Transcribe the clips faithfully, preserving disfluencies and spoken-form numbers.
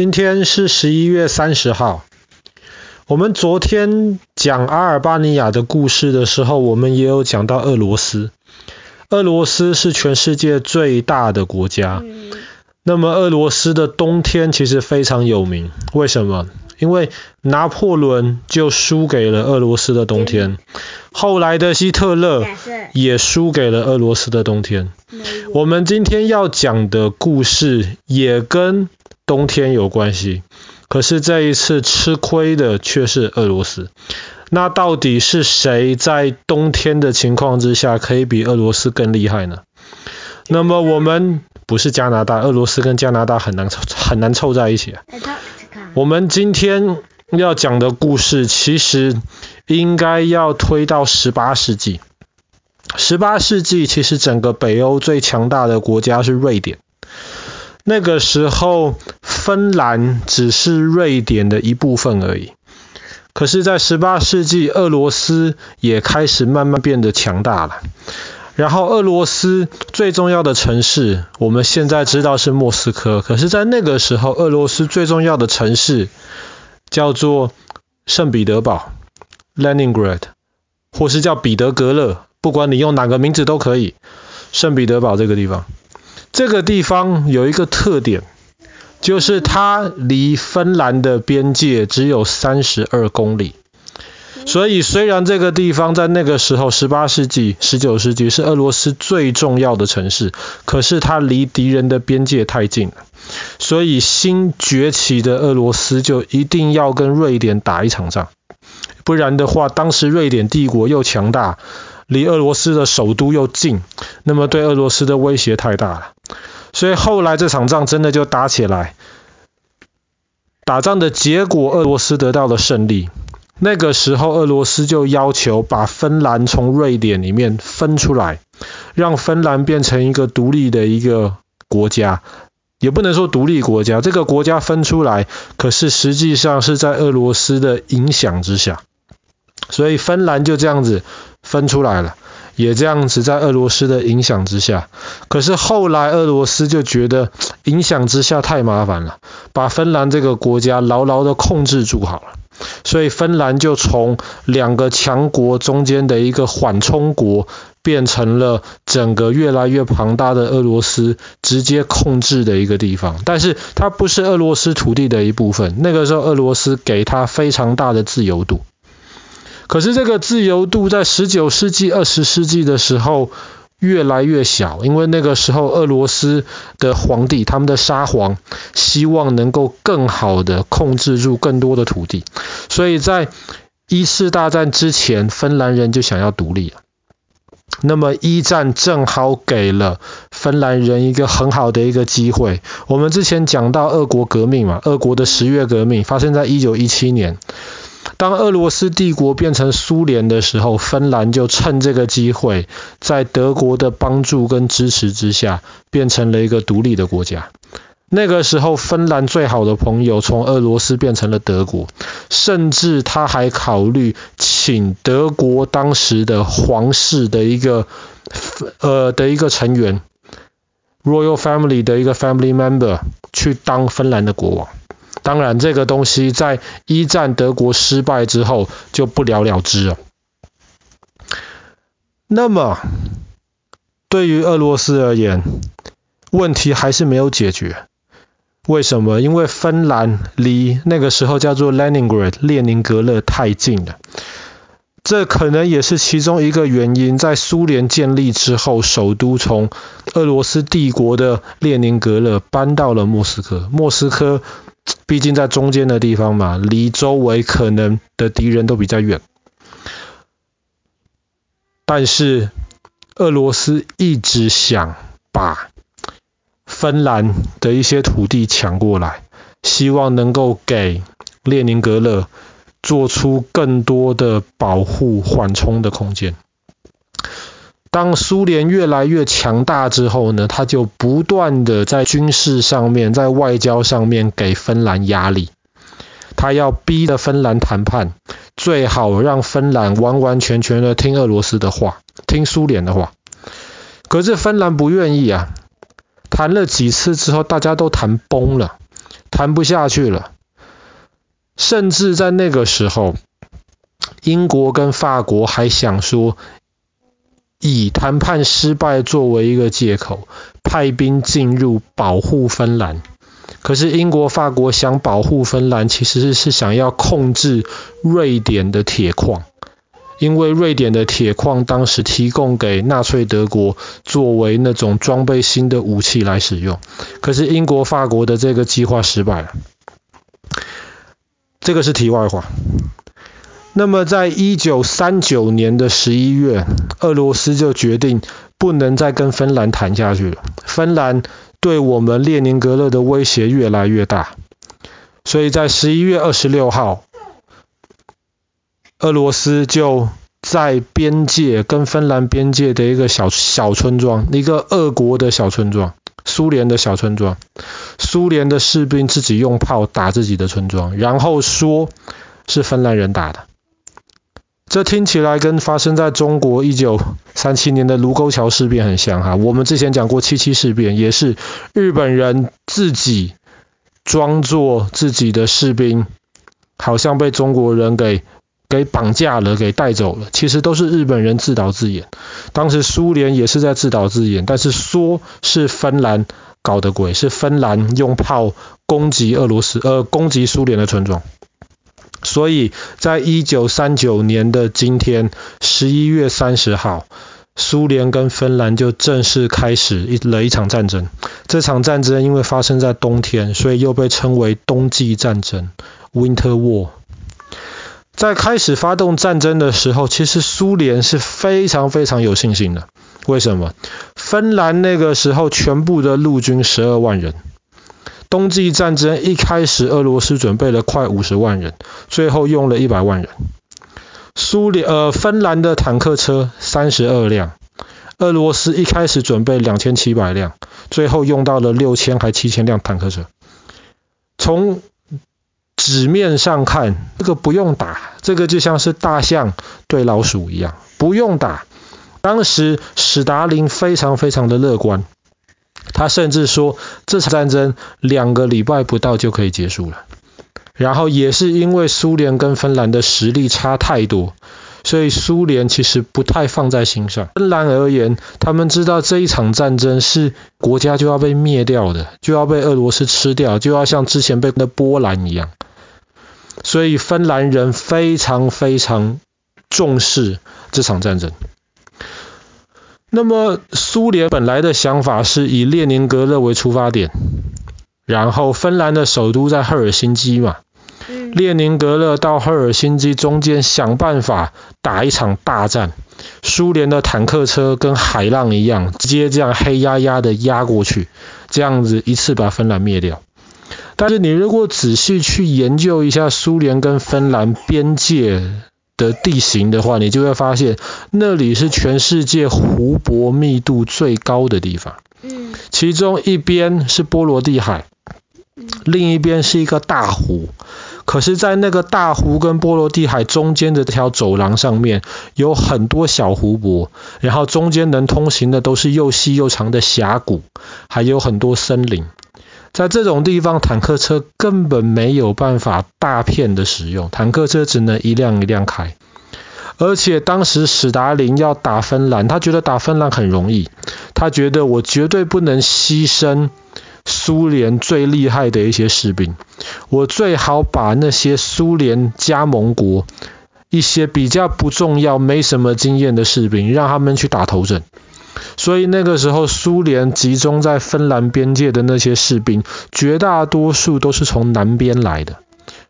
今天是十一月三十号。我们昨天讲阿尔巴尼亚的故事的时候，我们也有讲到俄罗斯。俄罗斯是全世界最大的国家。嗯、那么俄罗斯的冬天其实非常有名。为什么？因为拿破仑就输给了俄罗斯的冬天。后来的希特勒也输给了俄罗斯的冬天。我们今天要讲的故事也跟冬天有关系，可是这一次吃亏的却是俄罗斯。那到底是谁在冬天的情况之下可以比俄罗斯更厉害呢？那么我们不是加拿大，俄罗斯跟加拿大很难很难凑在一起、啊、我们今天要讲的故事其实应该要推到十八世纪。十八世纪其实整个北欧最强大的国家是瑞典。那个时候芬兰只是瑞典的一部分而已，可是在十八世纪俄罗斯也开始慢慢变得强大了。然后俄罗斯最重要的城市我们现在知道是莫斯科，可是在那个时候俄罗斯最重要的城市叫做圣彼得堡 Leningrad， 或是叫彼得格勒，不管你用哪个名字都可以。圣彼得堡这个地方这个地方有一个特点，就是它离芬兰的边界只有三十二公里。所以虽然这个地方在那个时候十八世纪、十九世纪是俄罗斯最重要的城市，可是它离敌人的边界太近了。所以新崛起的俄罗斯就一定要跟瑞典打一场仗，不然的话当时瑞典帝国又强大，离俄罗斯的首都又近，那么对俄罗斯的威胁太大了。所以后来这场仗真的就打起来，打仗的结果俄罗斯得到了胜利。那个时候俄罗斯就要求把芬兰从瑞典里面分出来，让芬兰变成一个独立的一个国家，也不能说独立国家，这个国家分出来，可是实际上是在俄罗斯的影响之下。所以芬兰就这样子分出来了，也这样子在俄罗斯的影响之下。可是后来俄罗斯就觉得影响之下太麻烦了，把芬兰这个国家牢牢的控制住好了。所以芬兰就从两个强国中间的一个缓冲国，变成了整个越来越庞大的俄罗斯直接控制的一个地方。但是它不是俄罗斯土地的一部分，那个时候俄罗斯给它非常大的自由度。可是这个自由度在十九世纪、二十世纪的时候越来越小，因为那个时候俄罗斯的皇帝，他们的沙皇希望能够更好的控制住更多的土地。所以在一次大战之前，芬兰人就想要独立了。那么一战正好给了芬兰人一个很好的一个机会。我们之前讲到俄国革命嘛，俄国的十月革命发生在一九一七年。当俄罗斯帝国变成苏联的时候，芬兰就趁这个机会，在德国的帮助跟支持之下，变成了一个独立的国家。那个时候芬兰最好的朋友从俄罗斯变成了德国，甚至他还考虑请德国当时的皇室的一个呃的一个成员 Royal Family 的一个 family member 去当芬兰的国王。当然这个东西在一战德国失败之后就不了了之了。那么对于俄罗斯而言，问题还是没有解决。为什么？因为芬兰离那个时候叫做 Leningrad 列宁格勒太近了。这可能也是其中一个原因，在苏联建立之后，首都从俄罗斯帝国的列宁格勒搬到了莫斯科。莫斯科毕竟在中间的地方嘛，离周围可能的敌人都比较远。但是俄罗斯一直想把芬兰的一些土地抢过来，希望能够给列宁格勒做出更多的保护缓冲的空间。当苏联越来越强大之后呢，他就不断的在军事上面，在外交上面给芬兰压力，他要逼着芬兰谈判，最好让芬兰完完全全的听俄罗斯的话，听苏联的话。可是芬兰不愿意啊，谈了几次之后大家都谈崩了，谈不下去了。甚至在那个时候，英国跟法国还想说以谈判失败作为一个借口，派兵进入保护芬兰。可是英国、法国想保护芬兰，其实是想要控制瑞典的铁矿，因为瑞典的铁矿当时提供给纳粹德国作为那种装备新的武器来使用。可是英国、法国的这个计划失败了。这个是题外话。那么在一九三九年的十一月，俄罗斯就决定不能再跟芬兰谈下去了。芬兰对我们列宁格勒的威胁越来越大，所以在十一月二十六号，俄罗斯就在边界跟芬兰边界的一个小小村庄，一个俄国的小村庄，苏联的小村庄，苏联的士兵自己用炮打自己的村庄，然后说是芬兰人打的。这听起来跟发生在中国一九三七年的卢沟桥事变很像哈。我们之前讲过七七事变，也是日本人自己装作自己的士兵好像被中国人给给绑架了，给带走了，其实都是日本人自导自演。当时苏联也是在自导自演，但是说是芬兰搞的鬼，是芬兰用炮攻击俄罗斯，呃，攻击苏联的村庄。所以在一九三九年的今天十一月三十号，苏联跟芬兰就正式开始了一场战争。这场战争因为发生在冬天，所以又被称为冬季战争 Winter War。 在开始发动战争的时候，其实苏联是非常非常有信心的。为什么？芬兰那个时候全部的陆军十二万人，冬季战争一开始，俄罗斯准备了快五十万人，最后用了一百万人。苏联呃，芬兰的坦克车三十二辆，俄罗斯一开始准备两千七百辆，最后用到了六千还七千辆坦克车。从纸面上看，这个不用打，这个就像是大象对老鼠一样，不用打。当时史达林非常非常的乐观，他甚至说这场战争两个礼拜不到就可以结束了。然后也是因为苏联跟芬兰的实力差太多，所以苏联其实不太放在心上。芬兰而言，他们知道这一场战争是国家就要被灭掉的，就要被俄罗斯吃掉，就要像之前被的波兰一样。所以芬兰人非常非常重视这场战争。那么苏联本来的想法是以列宁格勒为出发点，然后芬兰的首都在赫尔辛基嘛，列宁格勒到赫尔辛基中间想办法打一场大战。苏联的坦克车跟海浪一样，直接这样黑压压的压过去，这样子一次把芬兰灭掉。但是你如果仔细去研究一下苏联跟芬兰边界的地形的话，你就会发现那里是全世界湖泊密度最高的地方。嗯，其中一边是波罗的海，另一边是一个大湖。可是在那个大湖跟波罗的海中间的这条走廊上面有很多小湖泊，然后中间能通行的都是又细又长的峡谷，还有很多森林。在这种地方，坦克车根本没有办法大片的使用，坦克车只能一辆一辆开。而且当时史达林要打芬兰，他觉得打芬兰很容易，他觉得我绝对不能牺牲苏联最厉害的一些士兵，我最好把那些苏联加盟国一些比较不重要、没什么经验的士兵，让他们去打头阵。所以那个时候苏联集中在芬兰边界的那些士兵，绝大多数都是从南边来的。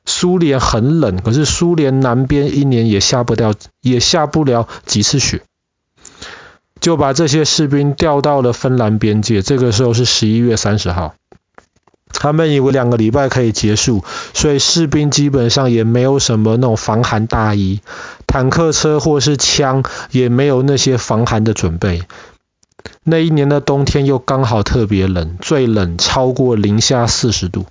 苏联很冷，可是苏联南边一年也下不掉，也下不了几次雪，就把这些士兵调到了芬兰边界。这个时候是十一月三十号，他们以为两个礼拜可以结束，所以士兵基本上也没有什么那种防寒大衣，坦克车或是枪也没有那些防寒的准备。那一年的冬天又刚好特别冷，最冷超过零下四十度。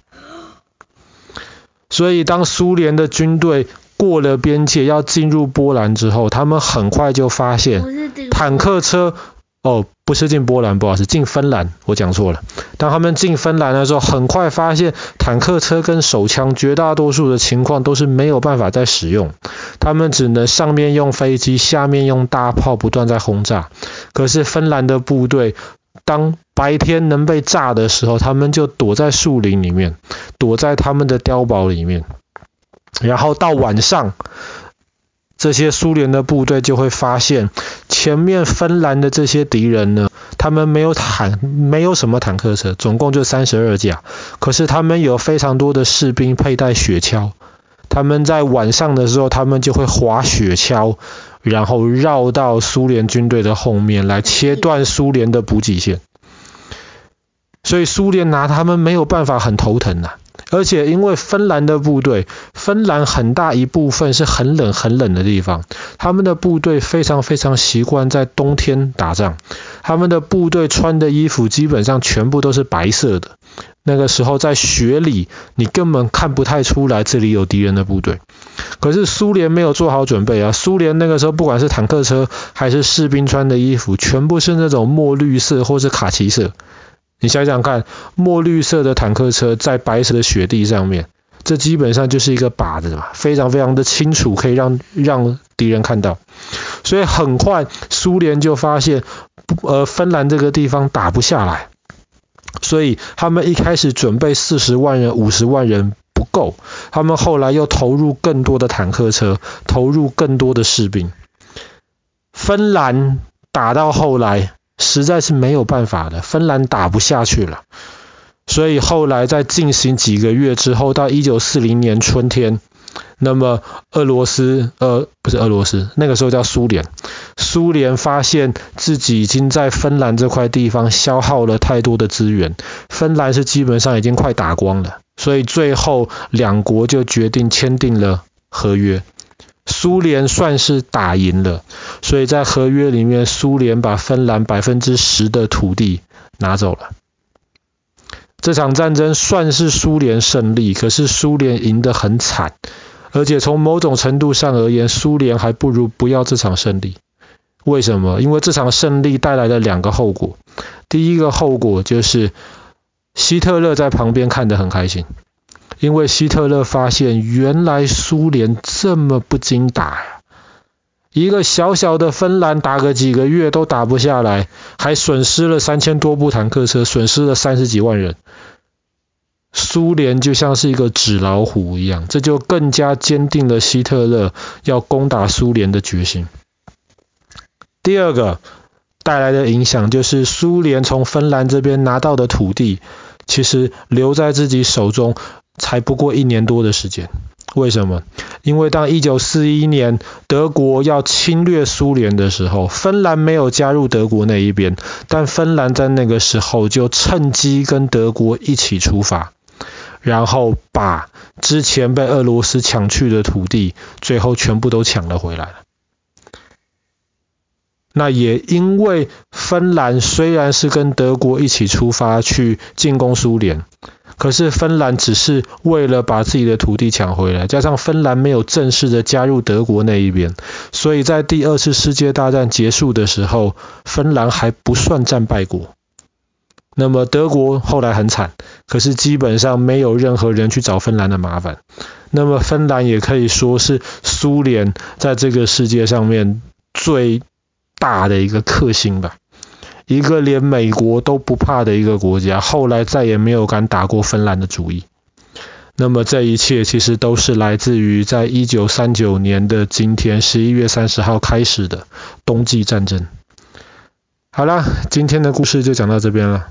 所以当苏联的军队过了边界要进入波兰之后，他们很快就发现坦克车哦，不是进波兰，不好意思，进芬兰，我讲错了。当他们进芬兰的时候，很快发现坦克车跟手枪绝大多数的情况都是没有办法再使用，他们只能上面用飞机，下面用大炮不断在轰炸。可是芬兰的部队当白天能被炸的时候，他们就躲在树林里面，躲在他们的碉堡里面，然后到晚上，这些苏联的部队就会发现前面芬兰的这些敌人呢，他们没有坦没有什么坦克车，总共就三十二架，可是他们有非常多的士兵佩戴雪橇，他们在晚上的时候他们就会滑雪橇，然后绕到苏联军队的后面来切断苏联的补给线，所以苏联拿他们没有办法，很头疼啊。而且因为芬兰的部队，芬兰很大一部分是很冷很冷的地方，他们的部队非常非常习惯在冬天打仗，他们的部队穿的衣服基本上全部都是白色的，那个时候在雪里你根本看不太出来这里有敌人的部队。可是苏联没有做好准备啊，苏联那个时候不管是坦克车还是士兵穿的衣服，全部是那种墨绿色或是卡其色。你想想看，墨绿色的坦克车在白色的雪地上面，这基本上就是一个靶子嘛，非常非常的清楚，可以让让敌人看到。所以很快苏联就发现，呃，芬兰这个地方打不下来，所以他们一开始准备四十万人、五十万人不够，他们后来又投入更多的坦克车，投入更多的士兵。芬兰打到后来，实在是没有办法的，芬兰打不下去了，所以后来在进行几个月之后，到一九四零年春天，那么俄罗斯呃不是俄罗斯，那个时候叫苏联，苏联发现自己已经在芬兰这块地方消耗了太多的资源，芬兰是基本上已经快打光了，所以最后两国就决定签订了合约。苏联算是打赢了，所以在合约里面，苏联把芬兰 百分之十 的土地拿走了。这场战争算是苏联胜利，可是苏联赢得很惨，而且从某种程度上而言，苏联还不如不要这场胜利。为什么？因为这场胜利带来了两个后果。第一个后果就是希特勒在旁边看得很开心，因为希特勒发现原来苏联这么不经打呀，一个小小的芬兰打个几个月都打不下来，还损失了三千多部坦克车，损失了三十几万人。苏联就像是一个纸老虎一样，这就更加坚定了希特勒要攻打苏联的决心。第二个带来的影响就是苏联从芬兰这边拿到的土地，其实留在自己手中才不过一年多的时间。为什么？因为当一九四一年德国要侵略苏联的时候，芬兰没有加入德国那一边，但芬兰在那个时候就趁机跟德国一起出发，然后把之前被俄罗斯抢去的土地最后全部都抢了回来了。那也因为芬兰虽然是跟德国一起出发去进攻苏联，可是芬兰只是为了把自己的土地抢回来，加上芬兰没有正式的加入德国那一边，所以在第二次世界大战结束的时候，芬兰还不算战败国。那么德国后来很惨，可是基本上没有任何人去找芬兰的麻烦。那么芬兰也可以说是苏联在这个世界上面最大的一个克星吧。一个连美国都不怕的一个国家，后来再也没有敢打过芬兰的主意。那么这一切其实都是来自于在一九三九年的今天十一月三十号开始的冬季战争。好啦，今天的故事就讲到这边了。